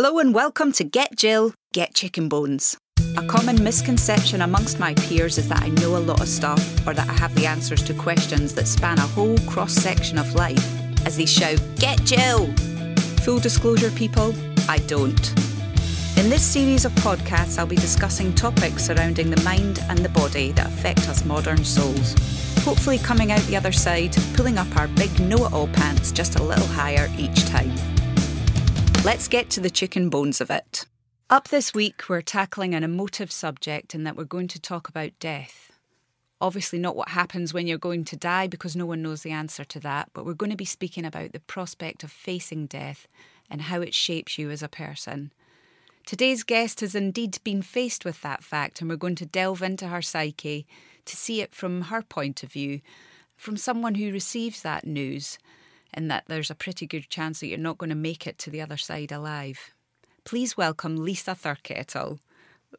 Hello and welcome to Get Jill, Get Chicken Bones. A common misconception amongst my peers is that I know a lot of stuff or that I have the answers to questions that span a whole cross-section of life as they shout, Get Jill! Full disclosure, people, I don't. In this series of podcasts, I'll be discussing topics surrounding the mind and the body that affect us modern souls. Hopefully coming out the other side, pulling up our big know-it-all pants just a little higher each time. Let's get to the chicken bones of it. Up this week, we're tackling an emotive subject in that we're going to talk about death. Obviously not what happens when you're going to die because no one knows the answer to that, but we're going to be speaking about the prospect of facing death and how it shapes you as a person. Today's guest has indeed been faced with that fact, and we're going to delve into her psyche to see it from her point of view, from someone who receives that news, and that there's a pretty good chance that you're not going to make it to the other side alive. Please welcome Lisa Thurkettle.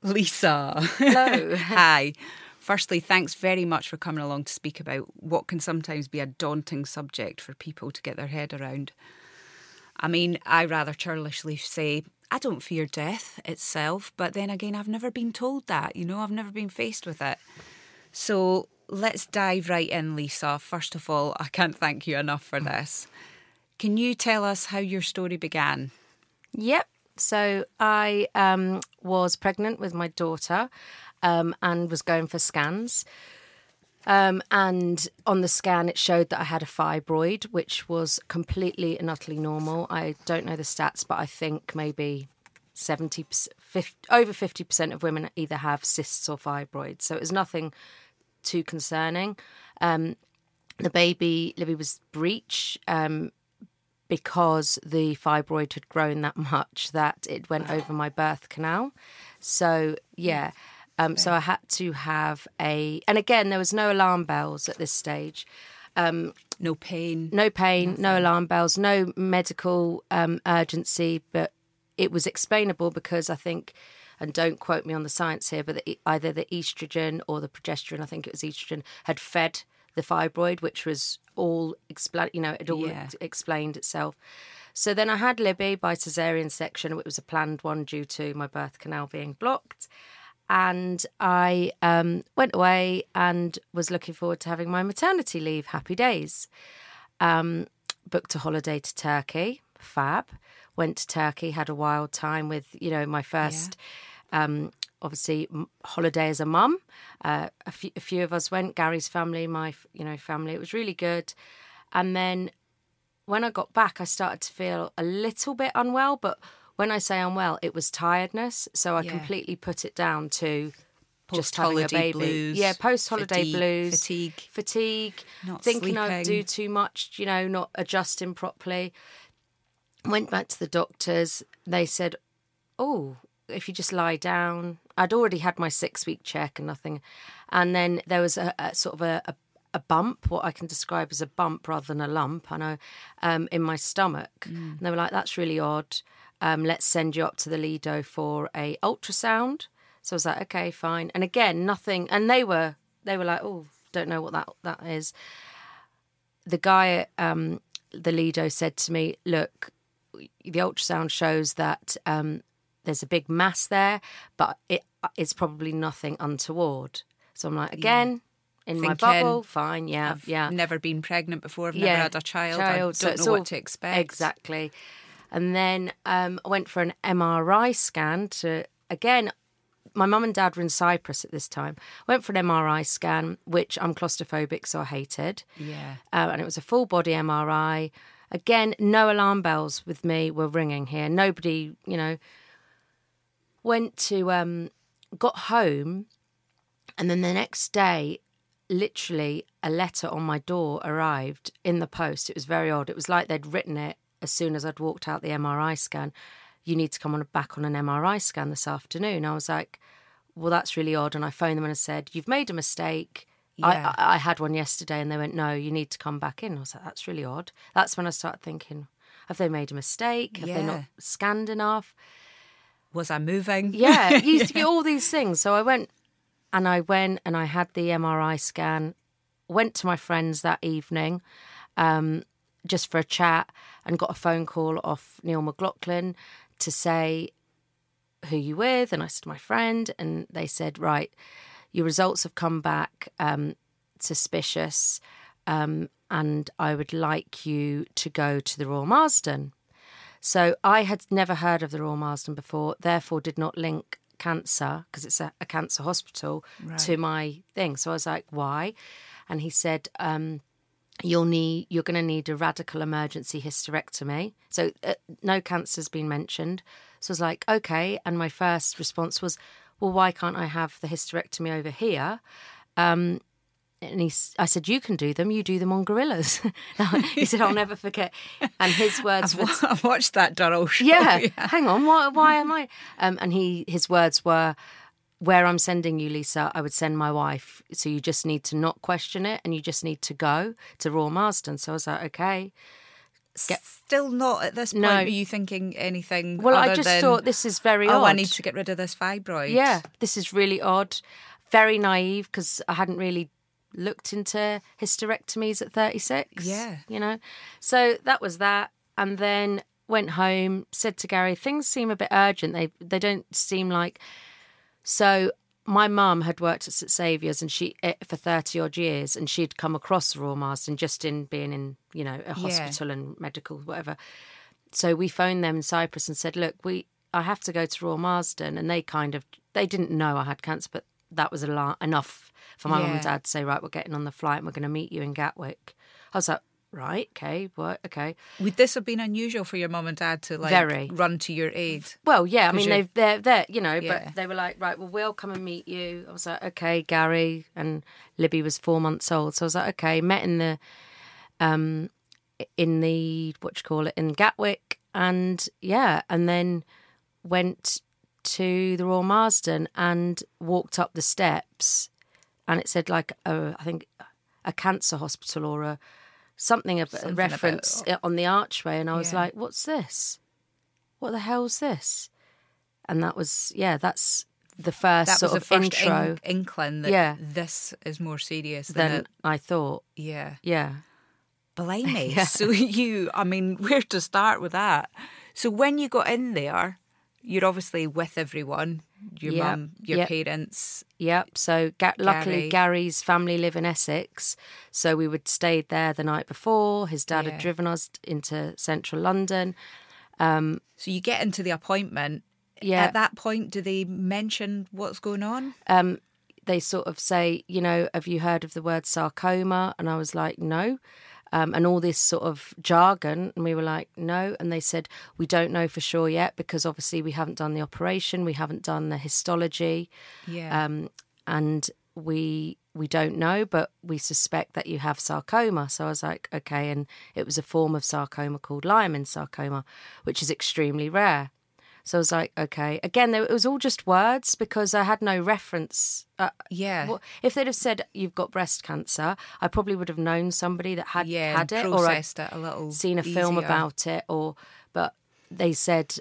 Lisa. Hello. Hi. Firstly, thanks very much for coming along to speak about what can sometimes be a daunting subject for people to get their head around. I mean, I rather churlishly say, I don't fear death itself, but then again, I've never been told that, you know, I've never been faced with it. So let's dive right in, Lisa. First of all, I can't thank you enough for this. Can you tell us how your story began? Yep. So I was pregnant with my daughter and was going for scans. And on the scan, it showed that I had a fibroid, which was completely and utterly normal. I don't know the stats, but I think maybe over 50% of women either have cysts or fibroids. So it was nothing too concerning. The baby, Libby, was breech because the fibroid had grown that much that it went over my birth canal. So, yeah. So I had to have and again, there was no alarm bells at this stage. No pain. No pain, nothing. No alarm bells, no medical urgency, but it was explainable because I think, and don't quote me on the science here, but either the estrogen or the progesterone, I think it was estrogen, had fed the fibroid, which was all explained, you know, it all explained itself. So then I had Libby by caesarean section. It was a planned one due to my birth canal being blocked. And I went away and was looking forward to having my maternity leave, happy days. Booked a holiday to Turkey, fab. Went to Turkey, had a wild time with, you know, my first... obviously, holiday as a mum. A few of us went, Gary's family, my, you know, family. It was really good. And then when I got back, I started to feel a little bit unwell. But when I say unwell, it was tiredness. So I completely put it down to just having a baby. Blues, yeah, post-holiday blues. Fatigue. Not thinking I do too much, you know, not adjusting properly. Went back to the doctors. They said, oh... if you just lie down, I'd already had my 6-week check and nothing. And then there was a sort of a bump, what I can describe as a bump rather than a lump, I know, in my stomach. And they were like, that's really odd. Let's send you up to the Lido for a ultrasound. So I was like, okay, fine. And again, nothing. And they were like, oh, don't know what that is. The guy at the Lido said to me, look, the ultrasound shows that... there's a big mass there, but it's probably nothing untoward. So I'm like, again, in my bubble, fine, I've never been pregnant before. I've never had a child. I don't know what to expect. Exactly. And then I went for an MRI scan to, again, my mum and dad were in Cyprus at this time. I went for an MRI scan, which I'm claustrophobic, so I hated. Yeah. And it was a full-body MRI. Again, no alarm bells with me were ringing here. Nobody, you know... went to, got home, and then the next day, literally a letter on my door arrived in the post. It was very odd. It was like they'd written it as soon as I'd walked out the MRI scan. You need to come back on an MRI scan this afternoon. I was like, well, that's really odd. And I phoned them and I said, you've made a mistake. Yeah. I had one yesterday, and they went, no, you need to come back in. I was like, that's really odd. That's when I started thinking, have they made a mistake? Have they not scanned enough? Was I moving? Yeah, it used to be all these things. So I went and I had the MRI scan, went to my friends that evening, just for a chat, and got a phone call off Neil McLaughlin to say, who you with? And I said, my friend. And they said, right, your results have come back suspicious, and I would like you to go to the Royal Marsden. So I had never heard of the Royal Marsden before, therefore did not link cancer, because it's a cancer hospital, right, to my thing. So I was like, why? And he said, you're going to need a radical emergency hysterectomy. So no cancer's been mentioned. So I was like, okay. And my first response was, well, why can't I have the hysterectomy over here? And I said, you can do them. You do them on gorillas. He said, I'll never forget. And his words were... I've watched that Darryl show. Yeah. Hang on, why am I... and his words were, where I'm sending you, Lisa, I would send my wife. So you just need to not question it, and you just need to go to Royal Marsden. So I was like, okay. Still not at this point, no. Are you thinking anything? Well, I just thought, this is very odd. Oh, I need to get rid of this fibroid. Yeah, this is really odd. Very naive, because I hadn't really... looked into hysterectomies at 36. Yeah. You know? So that was that. And then went home, said to Gary, things seem a bit urgent. They don't seem like... So my mum had worked at St Saviour's and she for 30-odd years, and she'd come across the Royal Marsden just in being in, you know, a hospital, yeah, and medical, whatever. So we phoned them in Cyprus and said, look, I have to go to Royal Marsden. And they didn't know I had cancer, but that was enough for my mum and dad to say, right, we're getting on the flight and we're going to meet you in Gatwick. I was like, right, okay, what, okay. Would this have been unusual for your mum and dad to, like, run to your aid? Well, yeah, I mean, they're there, you know, yeah, but they were like, right, well, we'll come and meet you. I was like, okay, Gary, and Libby was 4 months old. So I was like, okay, met in the, in Gatwick. And, yeah, and then went to the Royal Marsden and walked up the steps, and it said, like, I think a cancer hospital or something reference about on the archway, and I was like, what's this? What the hell's this? And that was, that's the first intro. Inkling that this is more serious than I thought. Yeah. Yeah. Blimey. Yeah. So where to start with that? So when you got in there... You're obviously with everyone, your mum, your parents. Yep, so luckily Gary's family live in Essex, so we would stayed there the night before. His dad had driven us into central London. So you get into the appointment. Yeah. At that point, do they mention what's going on? They sort of say, you know, have you heard of the word sarcoma? And I was like, no. And all this sort of jargon, and we were like, no. And they said, we don't know for sure yet, because obviously we haven't done the operation, we haven't done the histology, and we don't know, but we suspect that you have sarcoma. So I was like, okay. And it was a form of sarcoma called Lyman's sarcoma, which is extremely rare. So I was like, okay. Again, it was all just words, because I had no reference. If they'd have said, you've got breast cancer, I probably would have known somebody that had had it, or I'd seen a film about it. But they said,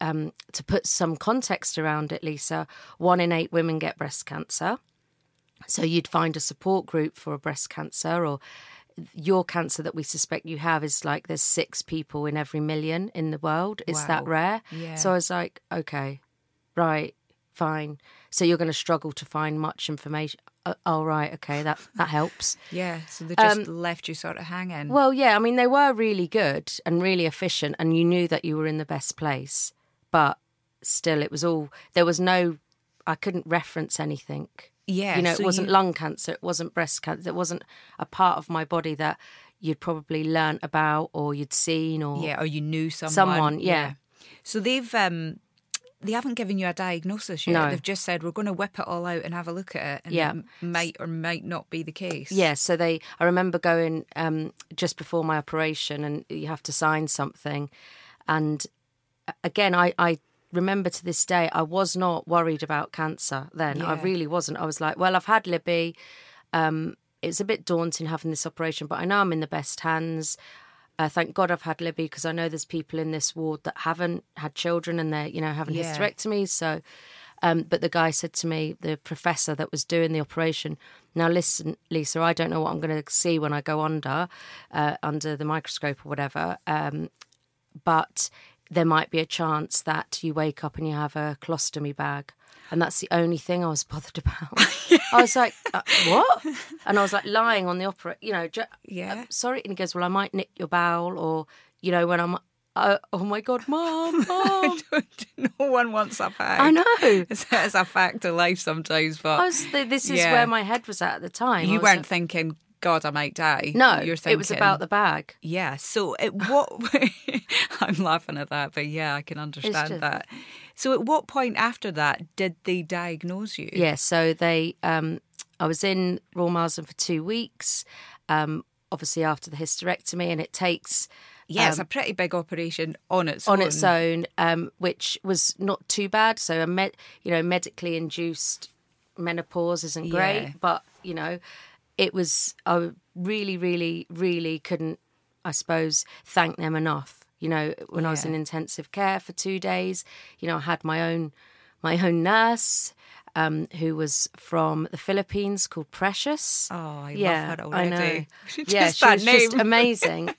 to put some context around it, Lisa, 1 in 8 women get breast cancer. So you'd find a support group for a breast cancer, or your cancer that we suspect you have is like, there's 6 people in every million in the world. It's that rare. Yeah. So I was like, okay, right, fine. So you're going to struggle to find much information. Oh, right, okay, that helps. Yeah, so they just left you sort of hanging. Well, yeah, I mean, they were really good and really efficient, and you knew that you were in the best place. But still, it was all, there was no, I couldn't reference anything. Yeah, you know, so it wasn't lung cancer, it wasn't breast cancer, it wasn't a part of my body that you'd probably learnt about, or you'd seen, or or you knew someone. Yeah. So they haven't given you a diagnosis yet. No. They've just said, we're going to whip it all out and have a look at it, and it might or might not be the case. Yeah. So I remember going just before my operation, and you have to sign something, and again, I remember to this day, I was not worried about cancer then. I really wasn't. I was like, well, I've had Libby. It's a bit daunting having this operation, but I know I'm in the best hands. Thank God I've had Libby, because I know there's people in this ward that haven't had children, and they're, you know, having hysterectomies. So But the guy said to me, the professor that was doing the operation, now listen, Lisa, I don't know what I'm going to see when I go under the microscope or whatever, but there might be a chance that you wake up and you have a colostomy bag. And that's the only thing I was bothered about. I was like, what? And I was like lying on the opera, you know, sorry. And he goes, well, I might nick your bowel or, you know, when I'm, oh my God, Mom. No one wants that fact. I know. It's a fact of life sometimes. But this is where my head was at the time. You weren't thinking, God, I might die. No, you're thinking, it was about the bag. Yeah, so at what... I'm laughing at that, but yeah, I can understand that. So at what point after that did they diagnose you? Yeah, so they... I was in Royal Marsden for 2 weeks, obviously after the hysterectomy, and it takes... Yeah, it's a pretty big operation on its own. On its own, which was not too bad. So, medically induced menopause isn't great, but, you know... It was, I really, really, really couldn't, I suppose, thank them enough. You know, when I was in intensive care for 2 days, you know, I had my own nurse who was from the Philippines called Precious. Oh, I love her already. I know. She was just amazing.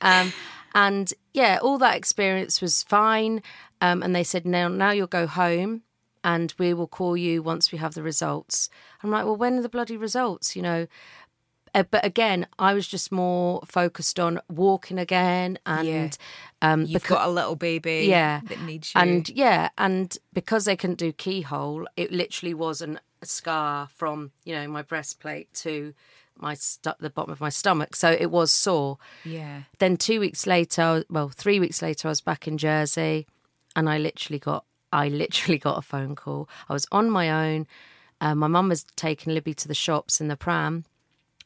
And yeah, all that experience was fine. And they said, now you'll go home. And we will call you once we have the results. I'm like, well, when are the bloody results, you know? But again, I was just more focused on walking again, and you've got a little baby that needs you, and because they couldn't do keyhole, it literally was a scar from, you know, my breastplate to my the bottom of my stomach, so it was sore. Yeah. Then 3 weeks later, I was back in Jersey, and I literally got a phone call. I was on my own. My mum was taking Libby to the shops in the pram.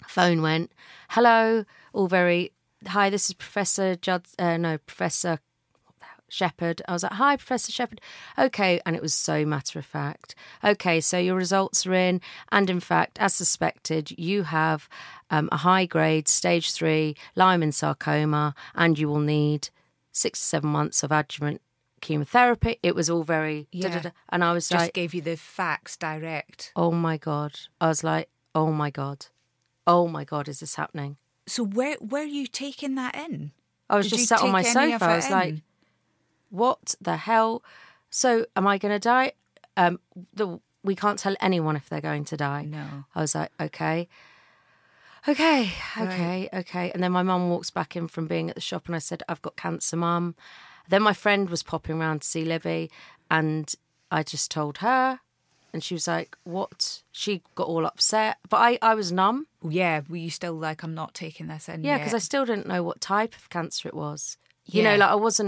Phone went, hello, hi, this is Professor Judd, Professor Shepard. I was like, hi, Professor Shepard. Okay, and it was so matter of fact. Okay, so your results are in, and in fact, as suspected, you have a high-grade stage 3 leiomyosarcoma, and you will need 6 to 7 months of adjuvant chemotherapy. It was all very... And I was just like... Just gave you the facts direct. Oh, my God. I was like, oh, my God, is this happening? So where are you taking that in? I was just sat on my sofa. I was like, what the hell? So am I going to die? We can't tell anyone if they're going to die. No. I was like, okay. And then my mum walks back in from being at the shop, and I said, I've got cancer, Mum. Then my friend was popping round to see Libby, and I just told her. And she was like, what? She got all upset. But I was numb. Yeah, were you still like, I'm not taking this in? Yeah, because I still didn't know what type of cancer it was. You know, like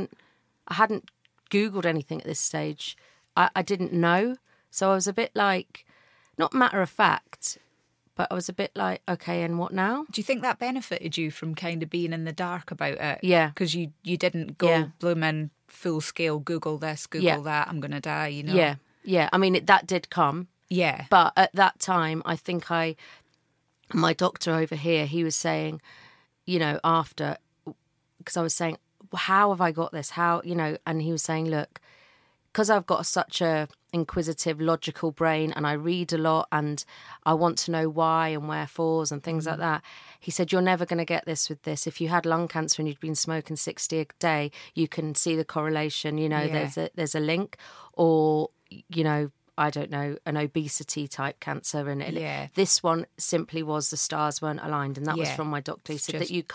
I hadn't Googled anything at this stage. I didn't know. So I was a bit like, not matter of fact, but I was a bit like, okay, and what now? Do you think that benefited you from kind of being in the dark about it? Yeah. Because you didn't go blooming full scale, Google this, Google that, I'm going to die, you know? Yeah. Yeah, I mean, that did come. Yeah. But at that time, I think my doctor over here, he was saying, you know, after, because I was saying, how have I got this? How, you know, and he was saying, look, because I've got such a inquisitive, logical brain, and I read a lot, and I want to know why and wherefores and things like that. He said, you're never going to get this with this. If you had lung cancer and you'd been smoking 60 a day, you can see the correlation, you know, there's a link. Or... you know, I don't know, an obesity type cancer. And this one simply was the stars weren't aligned. And that was from my doctor. He said that your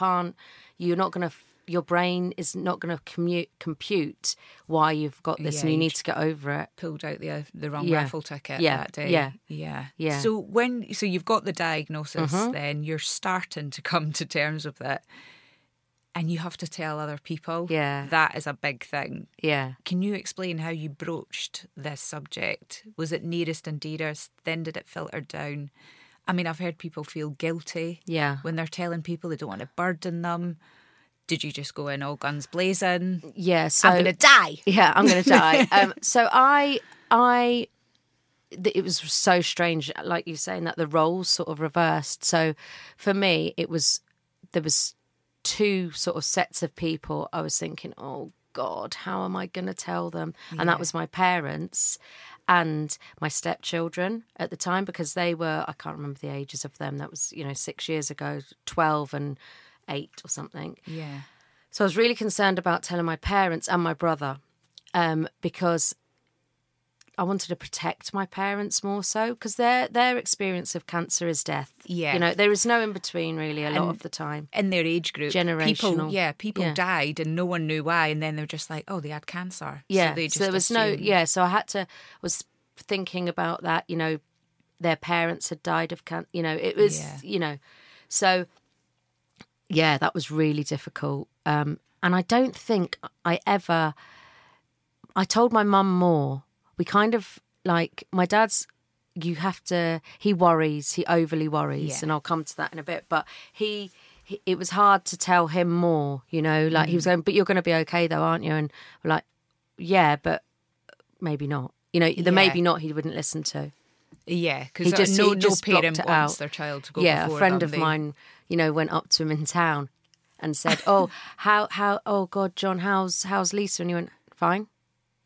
brain is not going to compute why you've got this, and you need to get over it. Pulled out the wrong raffle ticket that day. Yeah. So so you've got the diagnosis then, you're starting to come to terms with it. And you have to tell other people. Yeah. That is a big thing. Yeah. Can you explain how you broached this subject? Was it nearest and dearest? Then did it filter down? I mean, I've heard people feel guilty when they're telling people, they don't want to burden them. Did you just go in all guns blazing? Yeah, so... I'm going to die. Yeah, I'm going to die. So I... It was so strange, like you're saying, that the roles sort of reversed. So for me, there was... two sort of sets of people I was thinking, oh God, how am I going to tell them? Yeah. And that was my parents and my stepchildren at the time, because they were, I can't remember the ages of them. That was, 6 years ago, 12 and 8 or something. Yeah. So I was really concerned about telling my parents and my brother, because I wanted to protect my parents more so, because their experience of cancer is death. Yeah. There is no in between really a lot of the time. In their age group. Generational. People died and no one knew why, and then they were just like, oh, they had cancer. Yeah. So there was assumed. So I was thinking about that, their parents had died of cancer, it was, so yeah, that was really difficult. And I don't think I told my mum more. We kind of, my dad's, he worries, he overly worries, and I'll come to that in a bit, but he it was hard to tell him more, he was going, but you're going to be okay though, aren't you? And we're like, yeah, but maybe not. Maybe not, he wouldn't listen to. Yeah, because no parent wants their child to go before. A friend of mine, went up to him in town and said, oh, God, John, how's Lisa? And he went, fine.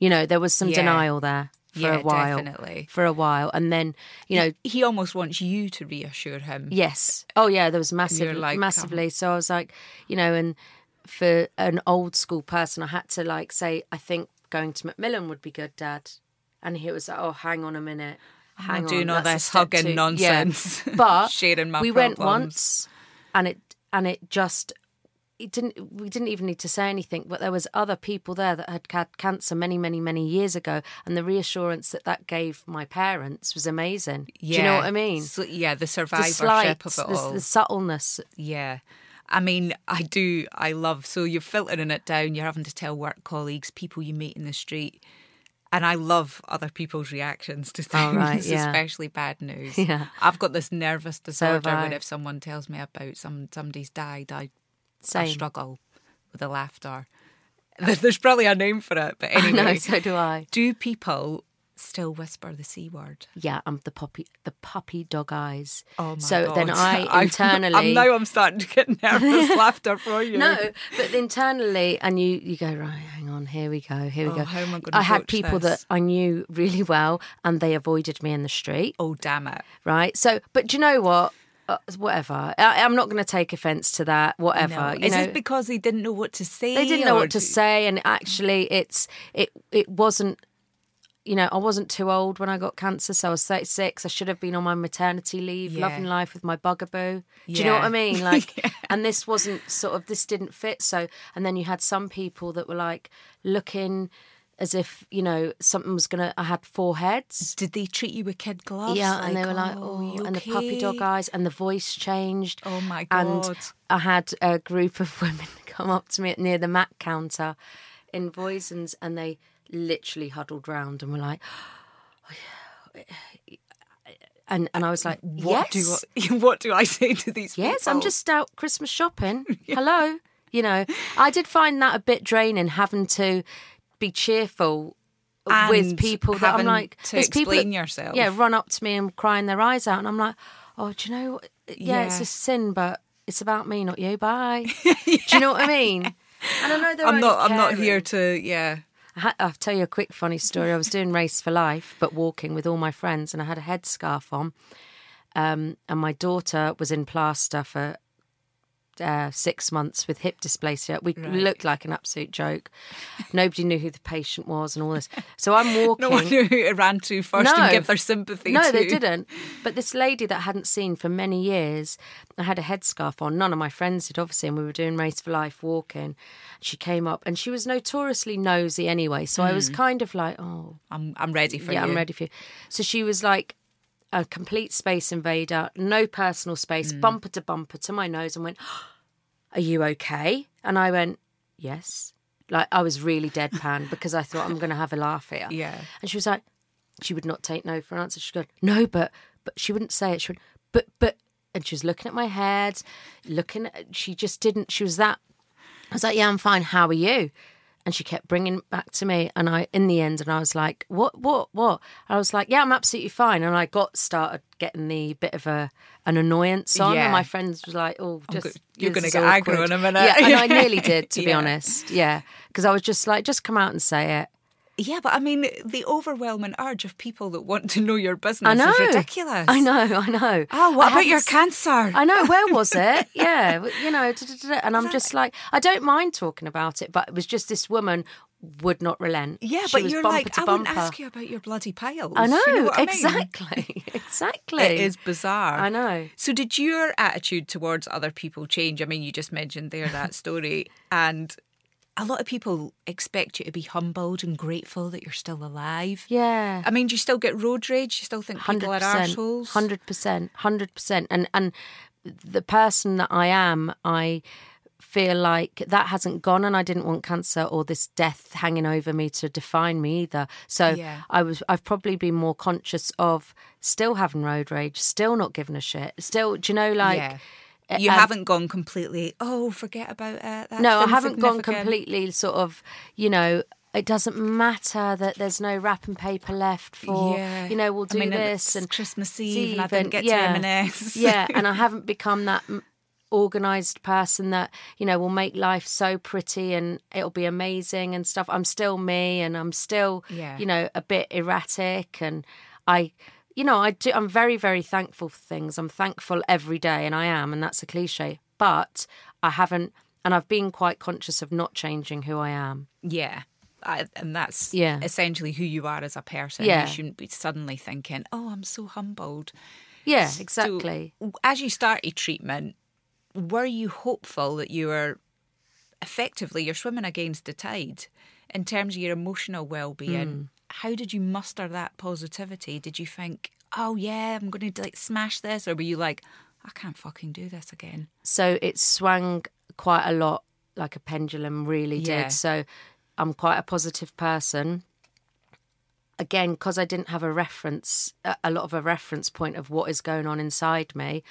There was some denial there for a while. Definitely. For a while. And then, He almost wants you to reassure him. Yes. Oh, yeah, there was massively. Oh. So I was like, and for an old school person, I had to, say, I think going to Macmillan would be good, Dad. And he was like, oh, hang on a minute. Hang on. I'm doing all this hugging nonsense. Yeah. But sharing my problems. We went once and it just... we didn't even need to say anything, but there was other people there that had had cancer many, many, many years ago, and the reassurance that gave my parents was amazing. Yeah. Do you know what I mean? So, the survivorship of it all. The subtleness. Yeah. I mean, so you're filtering it down, you're having to tell work colleagues, people you meet in the street, and I love other people's reactions to things, especially bad news. Yeah. I've got this nervous disorder where if someone tells me about somebody's died, I struggle with the laughter. There's probably a name for it, but anyway. No, so do I. Do people still whisper the C word? Yeah, I'm the puppy dog eyes. Oh my God. So then I internally... I'm starting to get nervous laughter for you. No, but internally, and you go, right, hang on, here we go. How am I going to approach this? I had people that I knew really well and they avoided me in the street. Oh, damn it. Right, so, but do you know what? Whatever. I'm not going to take offence to that, whatever. No. Is it because they didn't know what to say? They didn't know what to say, and actually it wasn't, I wasn't too old when I got cancer, so I was 36. I should have been on my maternity leave, loving life with my bugaboo. Do you know what I mean? And this wasn't this didn't fit. So, and then you had some people that were looking... as if, something was going to... I had four heads. Did they treat you with kid gloves? Yeah, and they were oh, you okay? And the puppy dog eyes, and the voice changed. Oh, my God. And I had a group of women come up to me near the Mac counter in Voisins, and they literally huddled round and were like... Oh, yeah. And I was like, yes. What do I say to these people? Yes, I'm just out Christmas shopping. Hello? I did find that a bit draining, having to... be cheerful and with people that I'm like to explain yourself. Yeah, run up to me and crying their eyes out, and I'm like, oh, do you know what? Yeah, it's a sin, but it's about me, not you. Bye. Yeah. Do you know what I mean? And I know they're I'm not here to. Yeah, I'll tell you a quick funny story. I was doing Race for Life, but walking with all my friends, and I had a headscarf on, and my daughter was in plaster for 6 months with hip dysplasia. We looked like an absolute joke. Nobody knew who the patient was and all this. So I'm walking. No one knew who it ran to first and give their sympathy to. No, they didn't. But this lady that I hadn't seen for many years, I had a headscarf on. None of my friends did, obviously, and we were doing Race for Life walking. She came up and she was notoriously nosy anyway. So I was kind of like, oh. I'm ready for you. Yeah, I'm ready for you. So she was like, a complete space invader, no personal space, bumper to my nose, and went, oh, are you okay? And I went, yes. I was really deadpan because I thought I'm going to have a laugh here. Yeah. And she was like, she would not take no for an answer. She'd go, no, but she wouldn't say it. She went, but, and she was looking at my head, she was that. I was like, yeah, I'm fine. How are you? And she kept bringing it back to me. And I, in the end, and I was like, what? And I was like, yeah, I'm absolutely fine. And I started getting the bit of an annoyance on. Yeah. And my friends were like, oh, just you're going to get aggro in a minute. Yeah, and I nearly did, to be honest. Yeah, because I was just like, just come out and say it. Yeah, but I mean, the overwhelming urge of people that want to know your business is ridiculous. I know. Oh, what about your cancer? I know, where was it? Yeah, and I'm just like, I don't mind talking about it, but it was just this woman would not relent. Yeah, she but you're like, I wouldn't ask you about your bloody piles. I know, you know exactly, I mean? Exactly. It is bizarre. I know. So did your attitude towards other people change? I mean, you just mentioned there that story and... A lot of people expect you to be humbled and grateful that you're still alive. Yeah. I mean, do you still get road rage? You still think people are arseholes? 100%. And the person that I am, I feel like that hasn't gone, and I didn't want cancer or this death hanging over me to define me either. So yeah. I've probably been more conscious of still having road rage, still not giving a shit, still, do you know, like... Yeah. You haven't gone completely, oh, forget about it. No, I haven't gone completely sort of, it doesn't matter that there's no wrapping paper left for, we'll do this. And Christmas Eve and I didn't get to M&S. Yeah, and I haven't become that organised person that, will make life so pretty and it'll be amazing and stuff. I'm still me and I'm still, a bit erratic and I... I do. I'm very, very thankful for things. I'm thankful every day, and I am, and that's a cliche. But I haven't, and I've been quite conscious of not changing who I am. Yeah, and that's essentially who you are as a person. Yeah. You shouldn't be suddenly thinking, "Oh, I'm so humbled." Yeah, exactly. So, as you started treatment, were you hopeful that you were effectively you're swimming against the tide in terms of your emotional well-being? Mm. How did you muster that positivity? Did you think, oh, yeah, I'm going to smash this? Or were you like, I can't fucking do this again? So it swung quite a lot, like a pendulum really did. So I'm quite a positive person. Again, because I didn't have a reference point of what is going on inside me,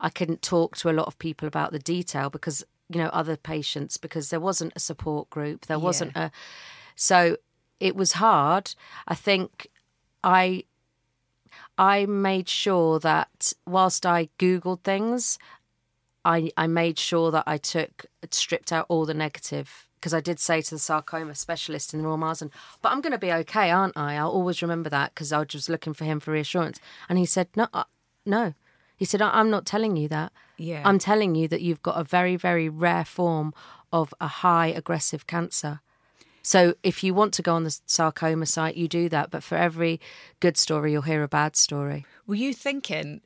I couldn't talk to a lot of people about the detail because, other patients, because there wasn't a support group. There wasn't a... So... It was hard. I think I made sure that whilst I Googled things, I made sure that I stripped out all the negative because I did say to the sarcoma specialist in the Royal Marsden, but I'm going to be okay, aren't I? I'll always remember that because I was just looking for him for reassurance. And he said, no. He said, I'm not telling you that. Yeah. I'm telling you that you've got a very, very rare form of a high aggressive cancer. So if you want to go on the sarcoma site, you do that. But for every good story, you'll hear a bad story. Were you thinking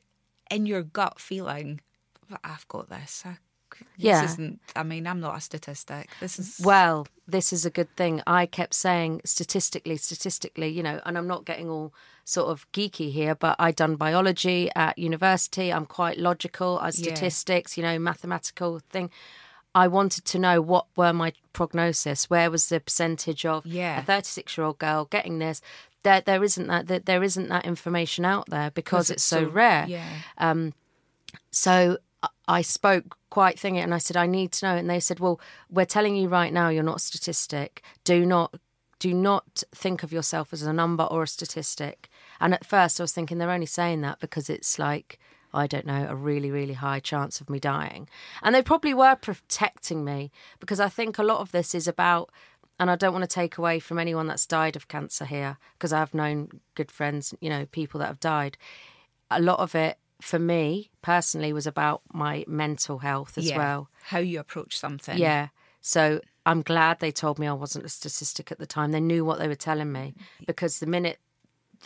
in your gut feeling, I've got this? This isn't, I'm not a statistic. Well, this is a good thing. I kept saying statistically, and I'm not getting all sort of geeky here, but I done biology at university. I'm quite logical. I statistics, mathematical thing. I wanted to know what were my prognosis, where was the percentage of a 36-year-old girl getting this. There isn't that information out there because it's so rare. Yeah. So I spoke quite thinking and I said, I need to know. And they said, well, we're telling you right now you're not a statistic. Do not think of yourself as a number or a statistic. And at first I was thinking they're only saying that because it's like... I don't know, a really, really high chance of me dying. And they probably were protecting me because I think a lot of this is about, and I don't want to take away from anyone that's died of cancer here because I've known good friends, people that have died. A lot of it for me personally was about my mental health as well. How you approach something. Yeah. So I'm glad they told me I wasn't a statistic at the time. They knew what they were telling me because the minute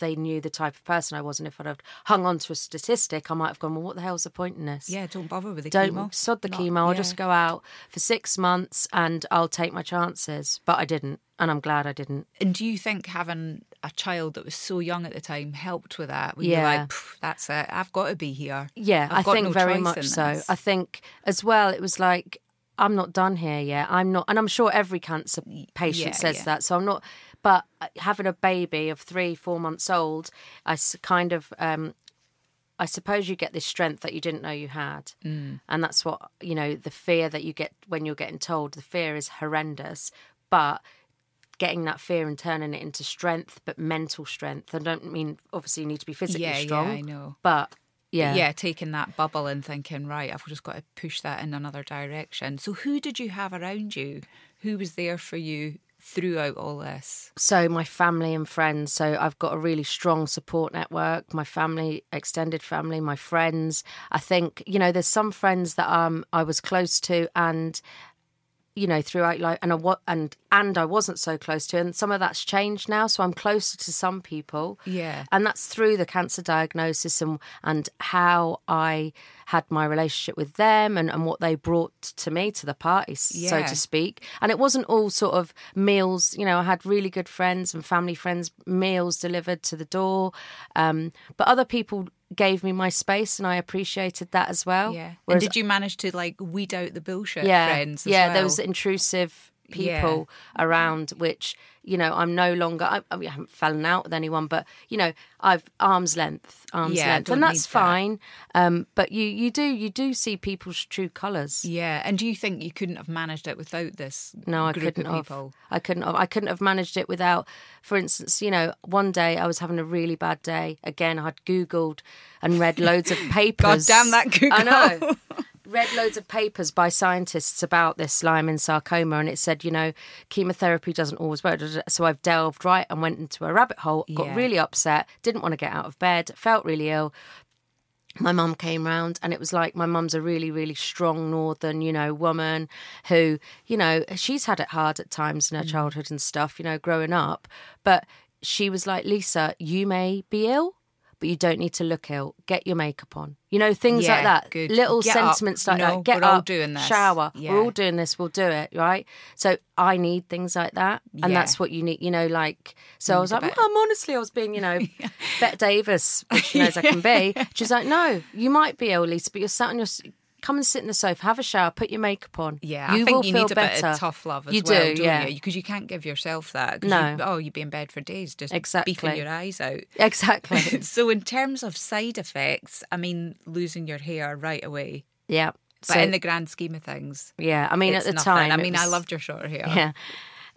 they knew the type of person I was, and if I'd have hung on to a statistic, I might have gone, well, what the hell's the point in this? Yeah, don't bother with the chemo. Don't sod the chemo. I'll just go out for 6 months and I'll take my chances. But I didn't, and I'm glad I didn't. And do you think having a child that was so young at the time helped with that? When you're like, that's it, I've got to be here. Yeah, I think very much so. I think as well, it was like, I'm not done here yet. I'm not, and I'm sure every cancer patient says that, so I'm not... But having a baby of 3-4 months old, I kind of, I suppose you get this strength that you didn't know you had. Mm. And that's what, the fear that you get when you're getting told, the fear is horrendous. But getting that fear and turning it into strength, but mental strength. I don't mean, obviously, you need to be physically strong. Yeah, I know. But, yeah, taking that bubble and thinking, right, I've just got to push that in another direction. So who did you have around you? Who was there for you throughout all this? So my family and friends. So I've got a really strong support network, my family, extended family, my friends. I think, you know, there's some friends that I was close to and, you know, throughout life, and I wasn't so close to, and some of that's changed now, so I'm closer to some people. Yeah. And that's through the cancer diagnosis and how I had my relationship with them and what they brought to me, to the party, so to speak. And it wasn't all sort of meals, you know, I had really good friends and family friends, meals delivered to the door. But other people gave me my space, and I appreciated that as well. Yeah. Whereas, and did you manage to like weed out the bullshit friends as well? Those intrusive people around, which, you know, I'm no longer, I mean, I haven't fallen out with anyone, but, you know, I've arm's length, and that's fine. But you do see people's true colours. Yeah. And do you think you couldn't have managed it without this group of people? I couldn't have managed it without, for instance, you know, one day I was having a really bad day. Again, I'd Googled and read loads of papers. God damn that Google. I know. Read loads of papers by scientists about this leiomyosarcoma, and it said, you know, chemotherapy doesn't always work. So I've delved right and went into a rabbit hole, got really upset, didn't want to get out of bed, felt really ill. My mum came round, and it was like, my mum's a really, really strong northern, you know, woman who, you know, she's had it hard at times in her childhood and stuff, you know, growing up. But she was like, Lisa, you may be ill, but you don't need to look ill. Get your makeup on. You know, things like that. Good. Little get sentiments up. Like no, that. Get we're up, all doing this. Shower. Yeah. We're all doing this. We'll do it, right? So I need things like that. And that's what you need, you know, like... So I was like, Mum, honestly, I was being, you know, Bette Davis, which she knows I can be. She's like, no, you might be ill, Lisa, but you're sat on your... Come and sit in the sofa, have a shower, put your makeup on. Yeah, I think you need a bit of tough love as well, don't you? Because you can't give yourself that. No. You'd be in bed for days just beefing your eyes out. Exactly. So in terms of side effects, I mean, losing your hair right away. Yeah. But in the grand scheme of things. Yeah, I mean, at the time. I mean, I loved your short hair. Yeah.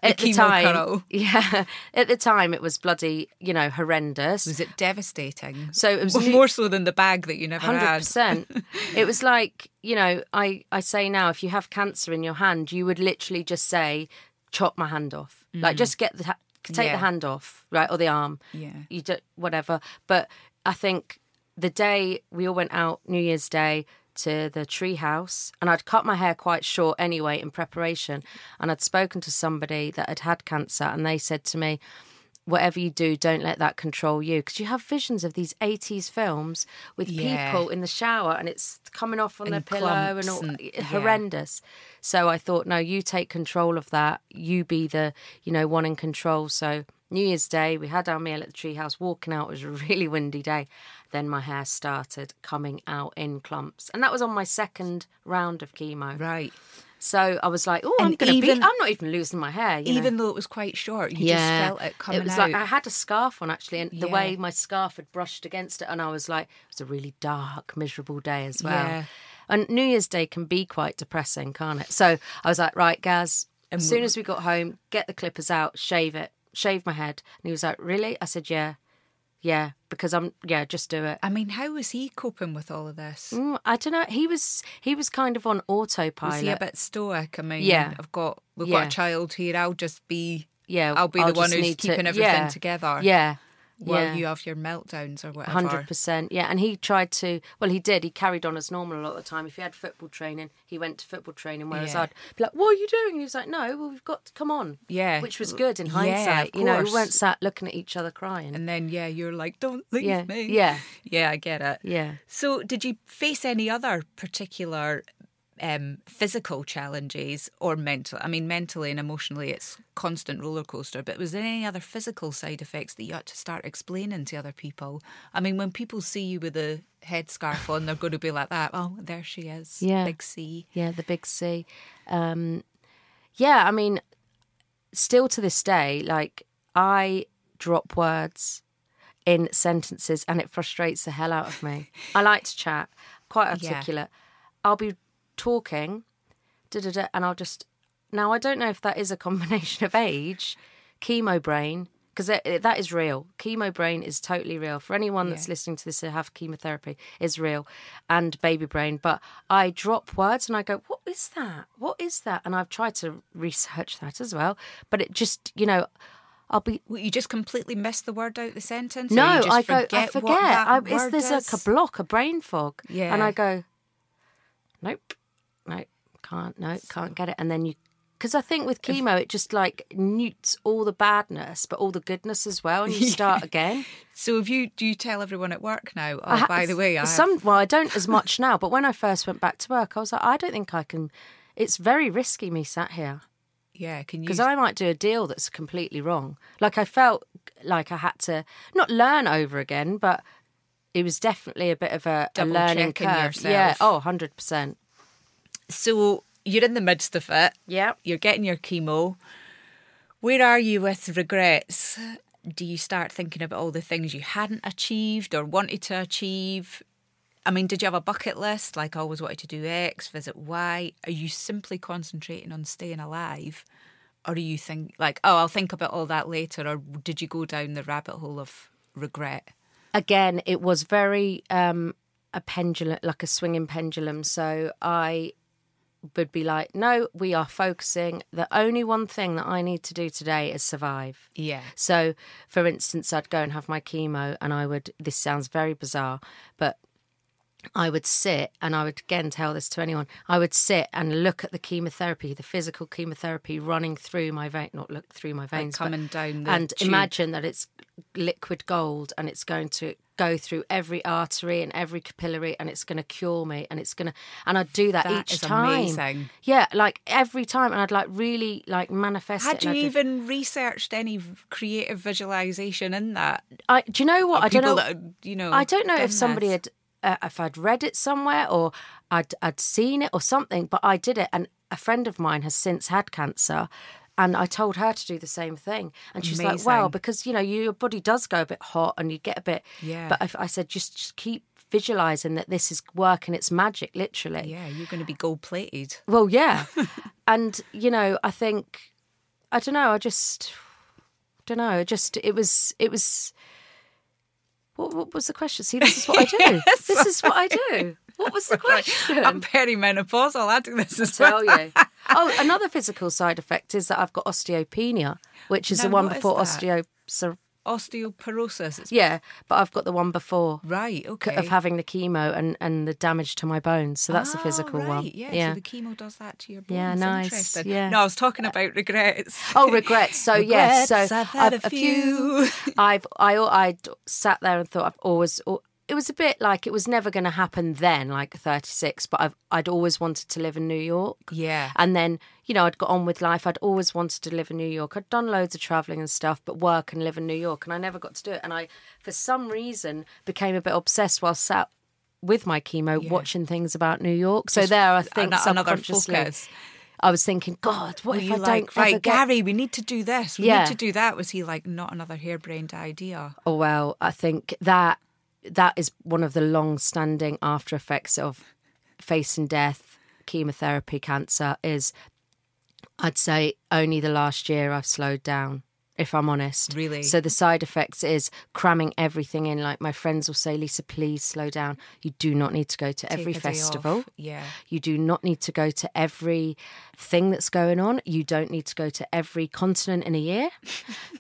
At the time, curl. Yeah. At the time, it was bloody, you know, horrendous. Was it devastating? So it was more so than the bag that you never 100%. Had. 100%. It was like, you know, I say now, if you have cancer in your hand, you would literally just say, "Chop my hand off." Like, just get take the hand off, right, or the arm. Yeah. You do whatever. But I think the day we all went out, New Year's Day, to the tree house, and I'd cut my hair quite short anyway in preparation, and I'd spoken to somebody that had had cancer, and they said to me, whatever you do, don't let that control you, because you have visions of these 80s films with people in the shower and it's coming off on their pillow and all horrendous. So I thought, no, you take control of that, you be the, you know, one in control. So New Year's Day, we had our meal at the treehouse, walking out, it was a really windy day. Then my hair started coming out in clumps. And that was on my second round of chemo. Right. So I was like, oh, I'm not even losing my hair. Though it was quite short, you just felt it coming out. It was like, I had a scarf on, actually, and the way my scarf had brushed against it, and I was like, it was a really dark, miserable day as well. Yeah. And New Year's Day can be quite depressing, can't it? So I was like, right, Gaz, as soon as we got home, get the clippers out, shave it. Shave my head. And he was like, really? I said, yeah, because just do it. I mean, how was he coping with all of this? I don't know. He was kind of on autopilot. Was he a bit stoic? I mean, we've got a child here. I'll just be, I'll be the one who's keeping everything together. Yeah. You have your meltdowns or whatever. 100%, yeah. And he tried to... Well, he did. He carried on as normal a lot of the time. If he had football training, he went to football training, whereas I'd be like, what are you doing? And he was like, no, well, we've got to come on. Yeah. Which was good in hindsight. You know, we weren't sat looking at each other crying. And then, you're like, don't leave me. Yeah. Yeah, I get it. Yeah. So did you face any other particular... physical challenges or mental? I mean, mentally and emotionally, it's constant roller coaster. But was there any other physical side effects that you had to start explaining to other people? I mean, when people see you with a headscarf on, they're going to be like that. Oh, there she is. Yeah, big C. Yeah, the big C. I mean, still to this day, like I drop words in sentences, and it frustrates the hell out of me. I like to chat, quite articulate. I'll be talking, and I'll just... Now, I don't know if that is a combination of age, chemo brain, because that is real. Chemo brain is totally real. For anyone that's listening to this who have chemotherapy, is real. And baby brain. But I drop words and I go, what is that? What is that? And I've tried to research that as well. But it just, you know, I'll be... Well, you just completely miss the word out the sentence? No, you just I forget. What that word is. There's like a block, a brain fog. Yeah. And I go, nope, can't get it. And then you... Because I think with chemo, it just, like, newts all the badness, but all the goodness as well, and you start again. So do you tell everyone at work now, I don't as much now, but when I first went back to work, I was like, I don't think I can... It's very risky, me sat here. Yeah, can you... Because I might do a deal that's completely wrong. Like, I felt like I had to not learn over again, but it was definitely a bit of a learning curve. Yourself. Yeah, 100%. So... You're in the midst of it. Yeah. You're getting your chemo. Where are you with regrets? Do you start thinking about all the things you hadn't achieved or wanted to achieve? I mean, did you have a bucket list? Like, I always wanted to do X, visit Y. Are you simply concentrating on staying alive? Or do you think, like, oh, I'll think about all that later? Or did you go down the rabbit hole of regret? Again, it was very a pendulum, like a swinging pendulum. So I... would be like, no, we are focusing. The only one thing that I need to do today is survive. Yeah. So, for instance, I'd go and have my chemo and I would, this sounds very bizarre, but I would sit and I would, again, tell this to anyone, I would sit and look at the chemotherapy, the physical chemotherapy running through my vein, not look through my veins. Like coming down the And tube. Imagine that it's liquid gold and it's going to go through every artery and every capillary and it's going to cure me and it's going to... And I'd do that each time. That is amazing. Yeah, like every time. And I'd like really like manifest it. Had you even researched any creative visualisation in that? Do you know what? I don't know. I don't know if somebody had... if I'd read it somewhere or I'd seen it or something, but I did it. And a friend of mine has since had cancer and I told her to do the same thing. And she's like, wow, because, you know, your body does go a bit hot and you get a bit... Yeah. But I said, just keep visualising that this is working its magic, literally. Yeah, you're going to be gold-plated. Well, yeah. And, you know, I think... I don't know, I just... don't know, just... It was... What was the question? See, this is what I do. Yes, this is what I do. What was the question? I'm perimenopausal. I do this as well. Tell you. Oh, another physical side effect is that I've got osteopenia, which is the one before osteoporosis. Yeah, but I've got the one before. Right, okay. Of having the chemo and the damage to my bones. So that's the physical one. Yeah, so the chemo does that to your bones. Yeah, nice. Interesting. Yeah. No, I was talking about regrets. Oh, regrets. So, yes. Yeah, so I've had a few. I sat there and thought I've always... It was a bit like it was never going to happen then, like 36, but I'd always wanted to live in New York. Yeah. And then, you know, I'd got on with life. I'd always wanted to live in New York. I'd done loads of travelling and stuff, but work and live in New York, and I never got to do it. And I, for some reason, became a bit obsessed while sat with my chemo watching things about New York. So there, I think subconsciously, I was thinking, God, what if I don't... Right, Gary, we need to do this. We need to do that. Was he like, not another harebrained idea? Oh, well, I think that is one of the long-standing after effects of facing death, chemotherapy, cancer, is I'd say only the last year I've slowed down, if I'm honest. Really? So the side effects is cramming everything in. Like my friends will say, Lisa, please slow down. You do not need to go to every festival. Yeah. You do not need to go to every thing that's going on. You don't need to go to every continent in a year.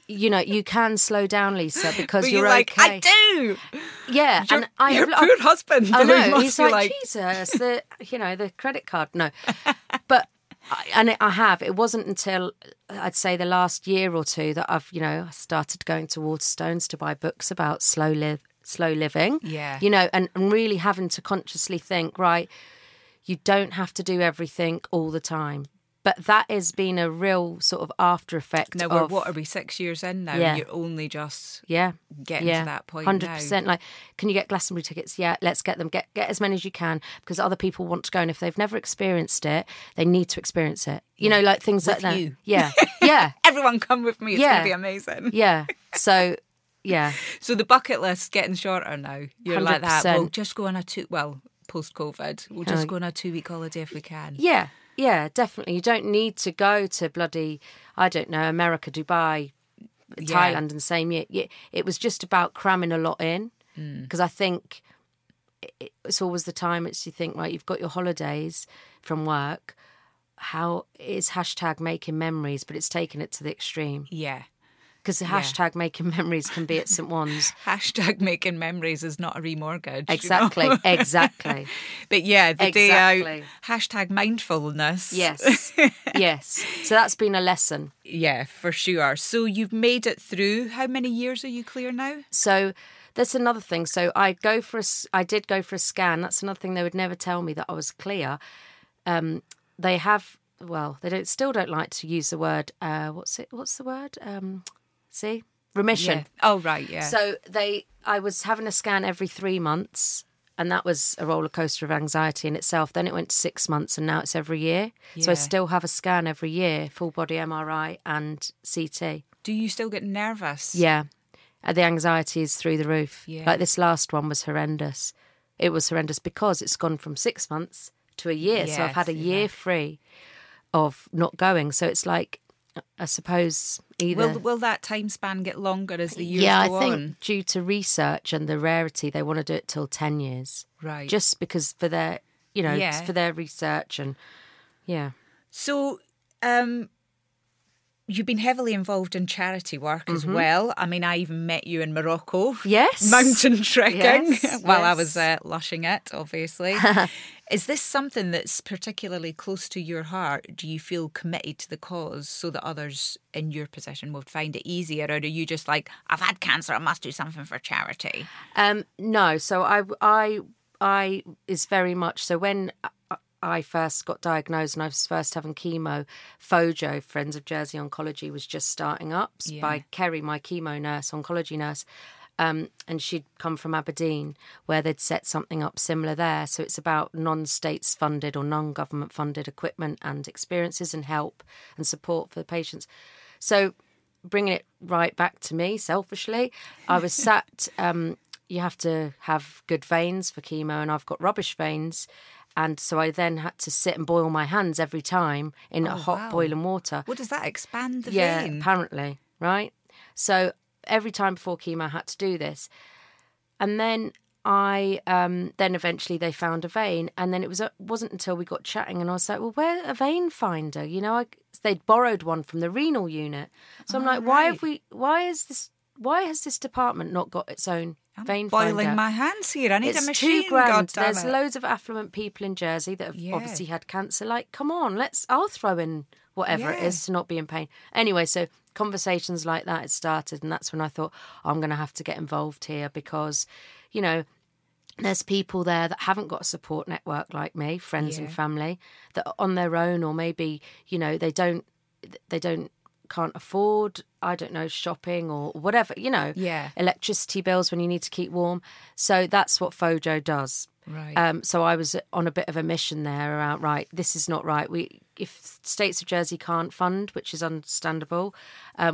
You know, you can slow down, Lisa, because you're like, okay. I do. Yeah. Your poor husband. I know. He's like, Jesus, the credit card. No. But... I have. It wasn't until I'd say the last year or two that I've, you know, started going to Waterstones to buy books about slow living. Yeah. You know, and really having to consciously think, right, you don't have to do everything all the time. But that has been a real sort of after effect now, what are we, 6 years in now? Yeah. You're only just getting to that point 100%. Like, can you get Glastonbury tickets? Yeah, let's get them. Get as many as you can because other people want to go. And if they've never experienced it, they need to experience it. You know, like things with like that. You. Yeah. Yeah. Everyone come with me. It's going to be amazing. Yeah. So... Yeah. So the bucket list's getting shorter now. You're 100%. Like that. We'll just go on post-COVID, we'll just go on a 2-week holiday if we can. Yeah, definitely. You don't need to go to bloody, I don't know, America, Dubai, Thailand in the same year. It was just about cramming a lot in, because I think it's always the time it's you think, right, you've got your holidays from work. How is hashtag making memories? But it's taken it to the extreme. Yeah. Because the hashtag making memories can be at St Wan's. Hashtag making memories is not a remortgage. Exactly, you know? Exactly. But yeah, the day out, hashtag mindfulness. Yes, yes. So that's been a lesson. Yeah, for sure. So you've made it through. How many years are you clear now? So that's another thing. So I did go for a scan. That's another thing. They would never tell me that I was clear. They have, well, they don't. Still don't like to use the word, what's the word? Remission. Yeah. Oh, right, yeah. So I was having a scan every 3 months, and that was a roller coaster of anxiety in itself. Then it went to 6 months, and now it's every year. Yeah. So I still have a scan every year, full body MRI and CT. Do you still get nervous? Yeah. The anxiety is through the roof. Yeah. Like this last one was horrendous. It was horrendous because it's gone from 6 months to a year. Yeah, so I've had a year free of not going. So it's like, I suppose either... Will that time span get longer as the years go on? Yeah, I think due to research and the rarity, they want to do it till 10 years. Right. Just because for their, for their research and, So you've been heavily involved in charity work as well. I mean, I even met you in Morocco. Yes. Mountain trekking while I was lushing it, obviously. Is this something that's particularly close to your heart? Do you feel committed to the cause so that others in your position will find it easier? Or are you just like, I've had cancer, I must do something for charity? No. So I is very much... So when I first got diagnosed and I was first having chemo, Fojo, Friends of Jersey Oncology, was just starting up by Kerry, my chemo nurse, oncology nurse. And she'd come from Aberdeen, where they'd set something up similar there. So it's about non-states funded or non-government funded equipment and experiences and help and support for the patients. So bringing it right back to me, selfishly, I was sat, you have to have good veins for chemo, and I've got rubbish veins. And so I then had to sit and boil my hands every time in hot boiling water. Well, does that expand the vein? Yeah, apparently, right? So... every time before chemo, I had to do this. And then I, then eventually they found a vein. And then it wasn't until we got chatting and I was like, well, where's a vein finder? They'd borrowed one from the renal unit. So I'm like, why has this department not got its own vein finder? I'm boiling my hands here. I need a machine. It's £2,000. There's loads of affluent people in Jersey that have obviously had cancer. Like, come on, I'll throw in whatever it is to not be in pain. Anyway, so conversations like that had started, and that's when I thought, I'm going to have to get involved here because, there's people there that haven't got a support network like me, friends and family, that are on their own, or maybe, can't afford, I don't know, shopping or whatever, electricity bills when you need to keep warm. So that's what Fojo does. Right. So I was on a bit of a mission there around, right, this is not right. If States of Jersey can't fund, which is understandable,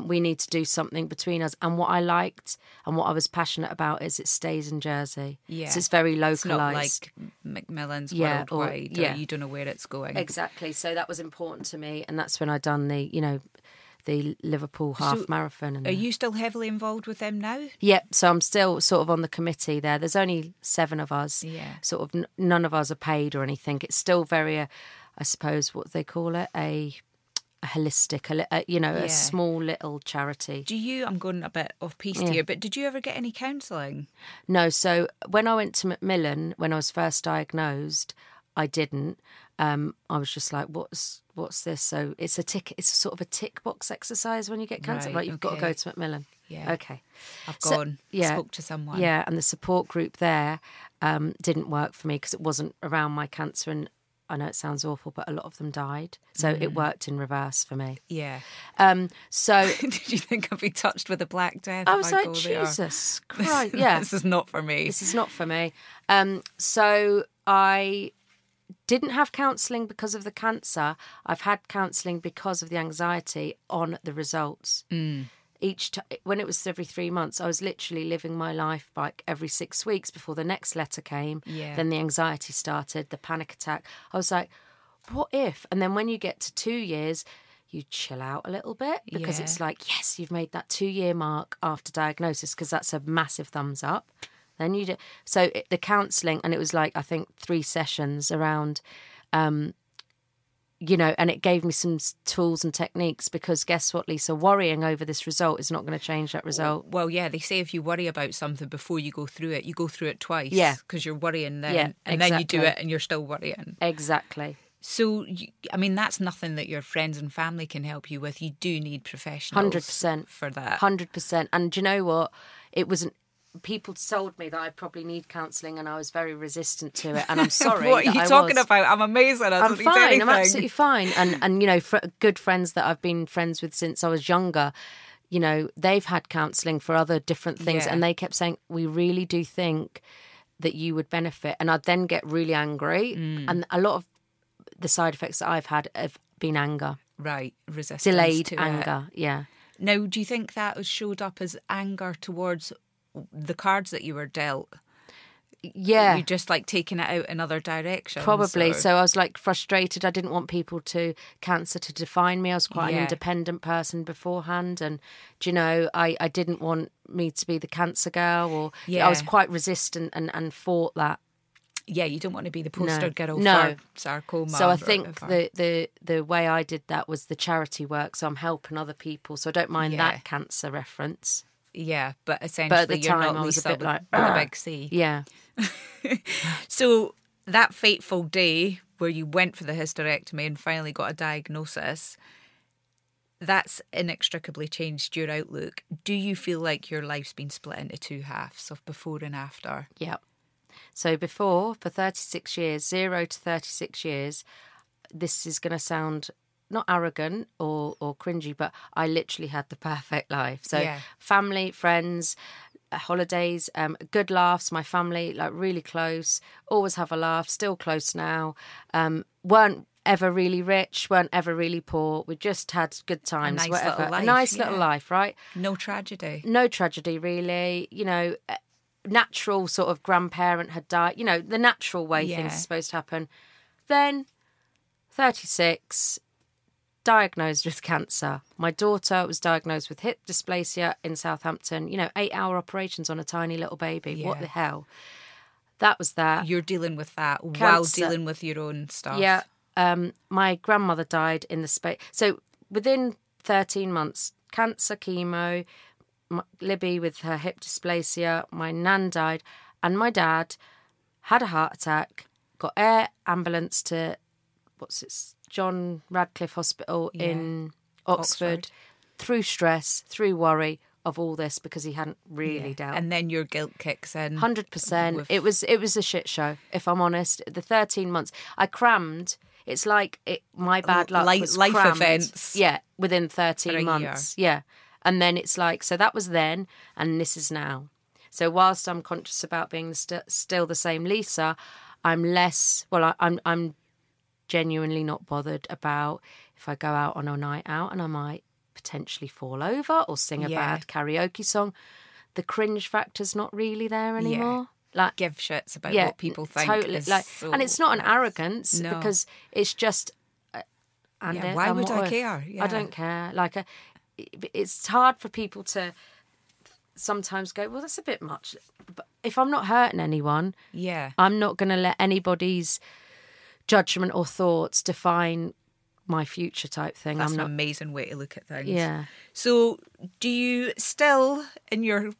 we need to do something between us. And what I liked and what I was passionate about is it stays in Jersey. Yeah. So it's very localised. It's not like Macmillan's worldwide. Or you don't know where it's going. Exactly. So that was important to me. And that's when I done the Liverpool half marathon. And are you still heavily involved with them now? Yeah, so I'm still sort of on the committee there. There's only 7 of us. Yeah. Sort of none of us are paid or anything. It's still very, I suppose, what they call it, a holistic, a small little charity. I'm going a bit off piece here, but did you ever get any counselling? No, so when I went to Macmillan, when I was first diagnosed, I didn't. I was just like, what's this? So it's a tick. It's sort of a tick box exercise when you get cancer. Right, like you've got to go to Macmillan. Yeah. Okay. I've gone. Spoke to someone. Yeah, and the support group there didn't work for me because it wasn't around my cancer. And I know it sounds awful, but a lot of them died. So it worked in reverse for me. Yeah. So did you think I'd be touched with a black death? I was like, Jesus Christ. Yeah. This is not for me. So I didn't have counselling because of the cancer. I've had counselling because of the anxiety on the results. Each time, when it was every 3 months, I was literally living my life like every 6 weeks before the next letter came. Yeah. Then the anxiety started, the panic attack. I was like, what if? And then when you get to 2 years, you chill out a little bit, because it's like, yes, you've made that 2-year mark after diagnosis, because that's a massive thumbs up. Then you do. So the counselling, and it was like, I think 3 sessions around, you know, and it gave me some tools and techniques, because guess what, Lisa, worrying over this result is not going to change that result. Well, yeah, they say if you worry about something before you go through it twice. Yeah. Because you're worrying then, and exactly. Then you do it and you're still worrying. Exactly. So, I mean, that's nothing that your friends and family can help you with. You do need professionals 100% for that. 100%. And do you know what? It wasn't. People told me that I probably need counselling, and I was very resistant to it. And I'm sorry. What are you talking about? I'm amazing. I'm fine. I'm absolutely fine. And you know, good friends that I've been friends with since I was younger, you know, they've had counselling for other different things, and they kept saying, "We really do think that you would benefit." And I'd then get really angry, and a lot of the side effects that I've had have been anger, right? Resistance, delayed to anger. Yeah. Now, do you think that showed up as anger towards the cards that you were dealt? Yeah. You just like taking it out in other directions? Probably. Or... So I was like frustrated. I didn't want people to, cancer to define me. I was quite an independent person beforehand. And, do you know, I didn't want me to be the cancer girl, or I was quite resistant and fought that. Yeah, you don't want to be the poster girl for sarcoma. So I think the way I did that was the charity work. So I'm helping other people. So I don't mind that cancer reference. Yeah, but essentially, but at the time, you're not Lisa a bit like a big C. Yeah. So that fateful day where you went for the hysterectomy and finally got a diagnosis, that's inextricably changed your outlook. Do you feel like your life's been split into 2 halves of before and after? Yeah. So before, for 36 years, 0 to 36 years, this is going to sound not arrogant or cringy, but I literally had the perfect life. So family, friends, holidays, good laughs, my family, like really close, always have a laugh, still close now. Weren't ever really rich, weren't ever really poor. We just had good times, a nice whatever. Little life, a nice little life, right? No tragedy. No tragedy, really. You know, natural sort of grandparent had died, you know, the natural way things are supposed to happen. Then 36... diagnosed with cancer. My daughter was diagnosed with hip dysplasia in Southampton. You know, 8-hour operations on a tiny little baby. Yeah. What the hell? That was that. You're dealing with that cancer, while dealing with your own stuff. Yeah. My grandmother died in the space. So within 13 months, cancer, chemo, Libby with her hip dysplasia, my nan died, and my dad had a heart attack, got air ambulance to, what's it, John Radcliffe Hospital in Oxford, through stress, through worry of all this, because he hadn't really dealt. And then your guilt kicks in. 100%. It was a shit show, if I'm honest. The 13 months, I crammed. It's like my bad luck was life crammed, events. Yeah, within 13 months. Year. Yeah. And then it's like, so that was then, and this is now. So whilst I'm conscious about being still the same Lisa, I'm less, well, I'm genuinely not bothered about if I go out on a night out and I might potentially fall over or sing a bad karaoke song. The cringe factor's not really there anymore. Yeah. Like, give shits about what people think. Totally. Like, so, and it's not an arrogance because it's just. Why would I care? Yeah. I don't care. Like, it's hard for people to sometimes go, well, that's a bit much. But if I'm not hurting anyone, I'm not going to let anybody's judgment or thoughts define my future type thing. That's an amazing way to look at things. Yeah. So do you still, in your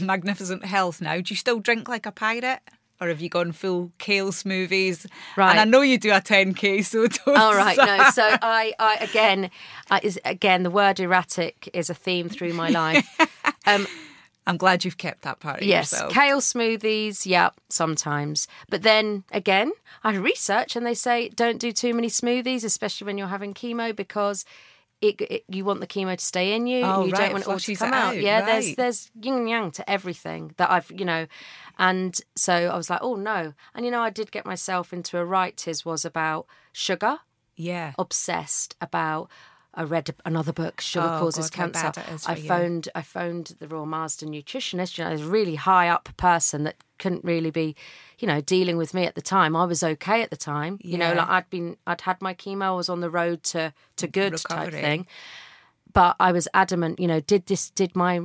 magnificent health now, do you still drink like a pirate? Or have you gone full kale smoothies? Right. And I know you do a 10K, so don't... All right, no. So I again, the word erratic is a theme through my life. I'm glad you've kept that part of yourself. Yes, kale smoothies, sometimes. But then, again, I research and they say don't do too many smoothies, especially when you're having chemo, because you want the chemo to stay in you and you don't want it all to come out. Yeah, right. There's yin and yang to everything that I've, you know. And so I was like, oh, no. And, you know, I did get myself into a right was about sugar. Yeah. Obsessed about... I read another book, Sugar Causes Cancer. I phoned the Royal Marsden nutritionist. You know, there's a really high up person that couldn't really be, you know, dealing with me at the time. I was okay at the time, you know, like I'd had my chemo, I was on the road to good recovery. Type thing. But I was adamant, you know, did my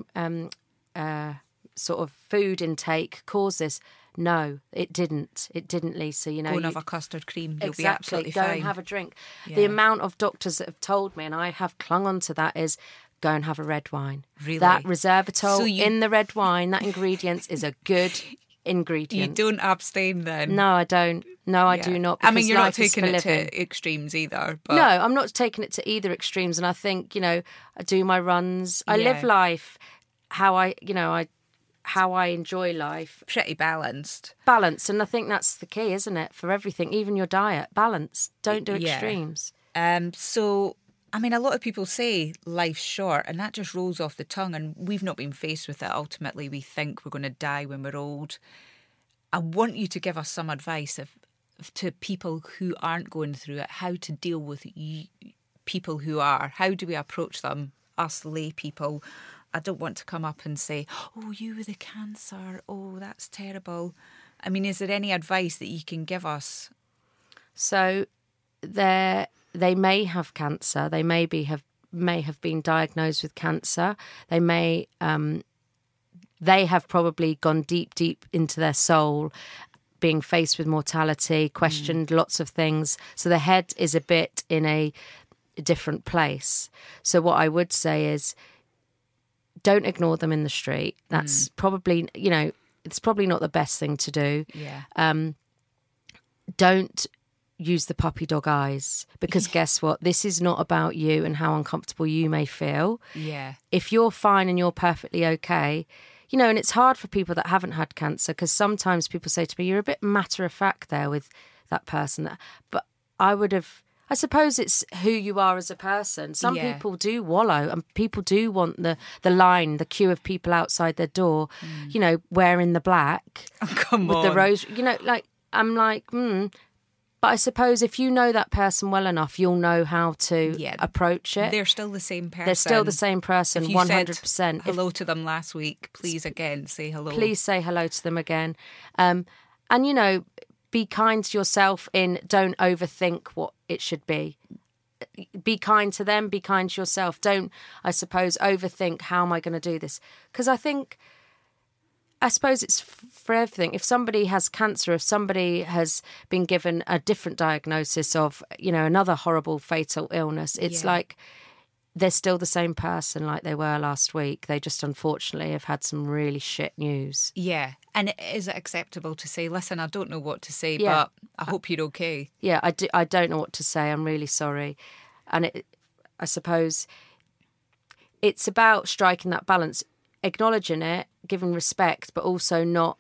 sort of food intake cause this? No, it didn't. It didn't, Lisa. You know, go and have a custard cream. You'll be absolutely fine. Go and have a drink. Yeah. The amount of doctors that have told me, and I have clung on to that, is go and have a red wine. Really, that resveratrol in the red wine, that ingredient is a good ingredient. You don't abstain then? No, I don't. No, I do not. I mean, you're not taking it to extremes either. But... No, I'm not taking it to either extremes. And I think, you know, I do my runs. I live life how I enjoy life. Pretty balanced. Balanced. And I think that's the key, isn't it? For everything, even your diet. Balance. Don't do extremes. So, I mean, a lot of people say life's short and that just rolls off the tongue and we've not been faced with it. Ultimately, we think we're going to die when we're old. I want you to give us some advice to people who aren't going through it, how to deal with people who are. How do we approach them, us lay people? I don't want to come up and say, oh, you with the cancer, oh, that's terrible. I mean, is there any advice that you can give us? So they may have cancer. They may have been diagnosed with cancer. They may have probably gone deep, deep into their soul, being faced with mortality, questioned lots of things. So the head is a bit in a different place. So what I would say is, don't ignore them in the street. That's probably, you know, it's probably not the best thing to do. Yeah. Don't use the puppy dog eyes because guess what? This is not about you and how uncomfortable you may feel. Yeah. If you're fine and you're perfectly okay, you know, and it's hard for people that haven't had cancer because sometimes people say to me, you're a bit matter of fact there with that person. But I suppose it's who you are as a person. Some people do wallow and people do want the line, the queue of people outside their door, you know, wearing the black. Oh, come on. With the rose, you know, like, I'm like, But I suppose if you know that person well enough, you'll know how to approach it. They're still the same person. They're still the same person, 100%. Said hello to them last week, please again say hello. Please say hello to them again. And, you know, be kind to yourself in don't overthink what it should be. Be kind to them, be kind to yourself. Don't, I suppose, overthink how am I going to do this? Because I suppose it's for everything. If somebody has cancer, if somebody has been given a different diagnosis of, you know, another horrible fatal illness, it's like they're still the same person like they were last week. They just unfortunately have had some really shit news. Yeah. And is it acceptable to say, listen, I don't know what to say, but I hope you're okay? Yeah, I don't know what to say. I'm really sorry. And I suppose it's about striking that balance, acknowledging it, giving respect, but also not,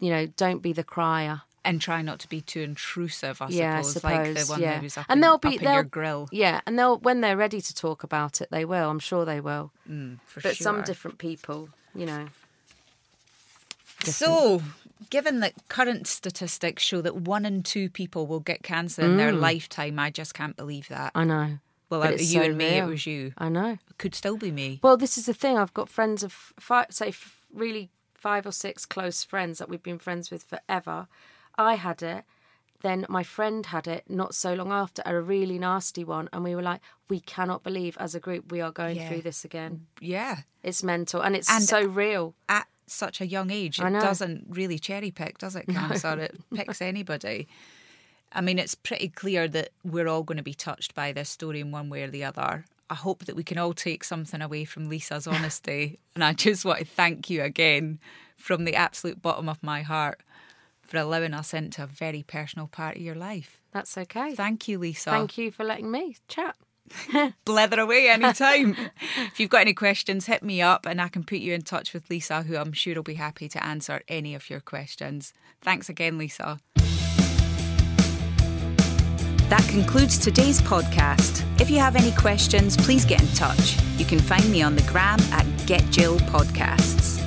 you know, don't be the crier. And try not to be too intrusive, I suppose. Like the one who was up in your grill. Yeah, and they'll, when they're ready to talk about it, they will. I'm sure they will. But some different people, you know. So, given that current statistics show that 1 in 2 people will get cancer in their lifetime, I just can't believe that. I know. Well, it was you. I know. It could still be me. Well, this is the thing. I've got friends of, 5 or 6 close friends that we've been friends with forever. I had it, then my friend had it not so long after, a really nasty one, and we were like, we cannot believe as a group we are going through this again. Yeah. It's mental, and it's so real. At such a young age, it doesn't really cherry pick, does it, cancer? No. It picks anybody. I mean, it's pretty clear that we're all going to be touched by this story in one way or the other. I hope that we can all take something away from Lisa's honesty. And I just want to thank you again from the absolute bottom of my heart for allowing us into a very personal part of your life. That's okay. Thank you, Lisa. Thank you for letting me chat. Blether away anytime. If you've got any questions, hit me up and I can put you in touch with Lisa, who I'm sure will be happy to answer any of your questions. Thanks again, Lisa. That concludes today's podcast. If you have any questions, please get in touch. You can find me on the gram at Get Jill Podcasts.